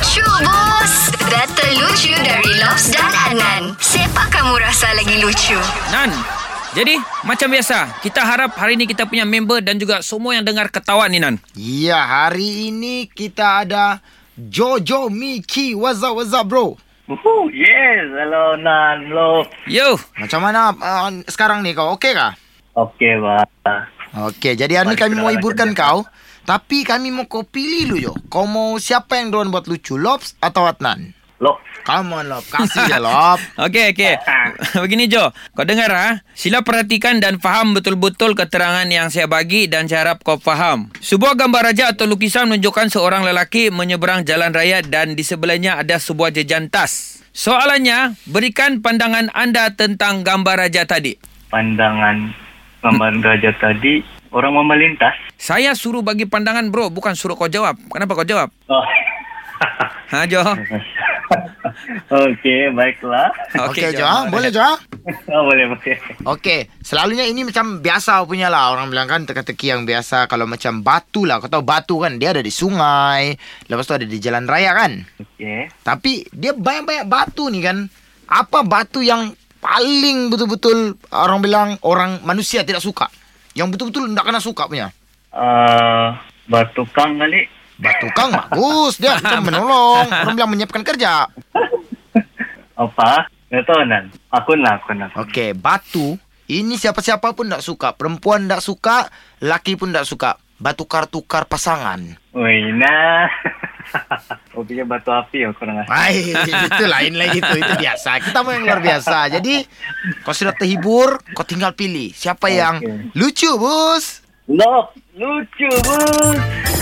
Lucu Bus. Data lucu dari Lobs dan Anan. Siapa kamu rasa lagi lucu? Nan, jadi macam biasa, kita harap hari ini kita punya member dan juga semua yang dengar ketawa ni, Nan. Ya, hari ini kita ada Jojo Miki. What's up, bro? Yes, hello Nan, hello. Yo, macam mana sekarang ni kau? Okey kah? Okey, ba. Okey, jadi hari ni kami mau hiburkan kau. Tapi kami mau kau pilih dulu, kau mau siapa yang diorang buat lucu, Lobs atau Watnan? Lobs. Come on, Lobs. Kasih je, Lobs. Okey. Begini, Jo. Kau dengar, ha? Sila perhatikan dan faham betul-betul keterangan yang saya bagi dan saya harap kau faham. Sebuah gambar raja atau lukisan menunjukkan seorang lelaki menyeberang jalan raya dan di sebelahnya ada sebuah jajan tas. Soalannya, berikan pandangan anda tentang gambar raja tadi. Pandangan gambar raja tadi? Orang mau melintas? Saya suruh bagi pandangan, bro. Bukan suruh kau jawab. Kenapa kau jawab? Oh. Ha, Jo? Okey, baiklah. Okey, Jo. Boleh, Jo? Oh, boleh. Okey. Selalunya ini macam biasa punya lah. Orang bilang kan teka-teki yang biasa. Kalau macam batu lah. Kau tahu batu kan? Dia ada di sungai. Lepas tu ada di jalan raya kan? Okey. Tapi dia banyak-banyak batu ni kan? Apa batu yang paling betul-betul orang bilang orang manusia tidak suka? Yang betul-betul tak kena suka punya? Batukang kali. Batukang bagus. Dia macam menolong. Orang bilang menyiapkan kerja. Apa? Nggak tahu, Nan. Akun lah. Okey, batu. Ini siapa-siapa pun tak suka. Perempuan tak suka. Laki pun tak suka. Batukar-tukar pasangan. Wih, nah. Oh, punya batu api yang kurang asli. Itu lain lagi itu. Itu biasa. Kita mau yang luar biasa. Jadi, kau sudah terhibur, kau tinggal pilih. Siapa yang lucu, Bus? Love, Lucu Bus.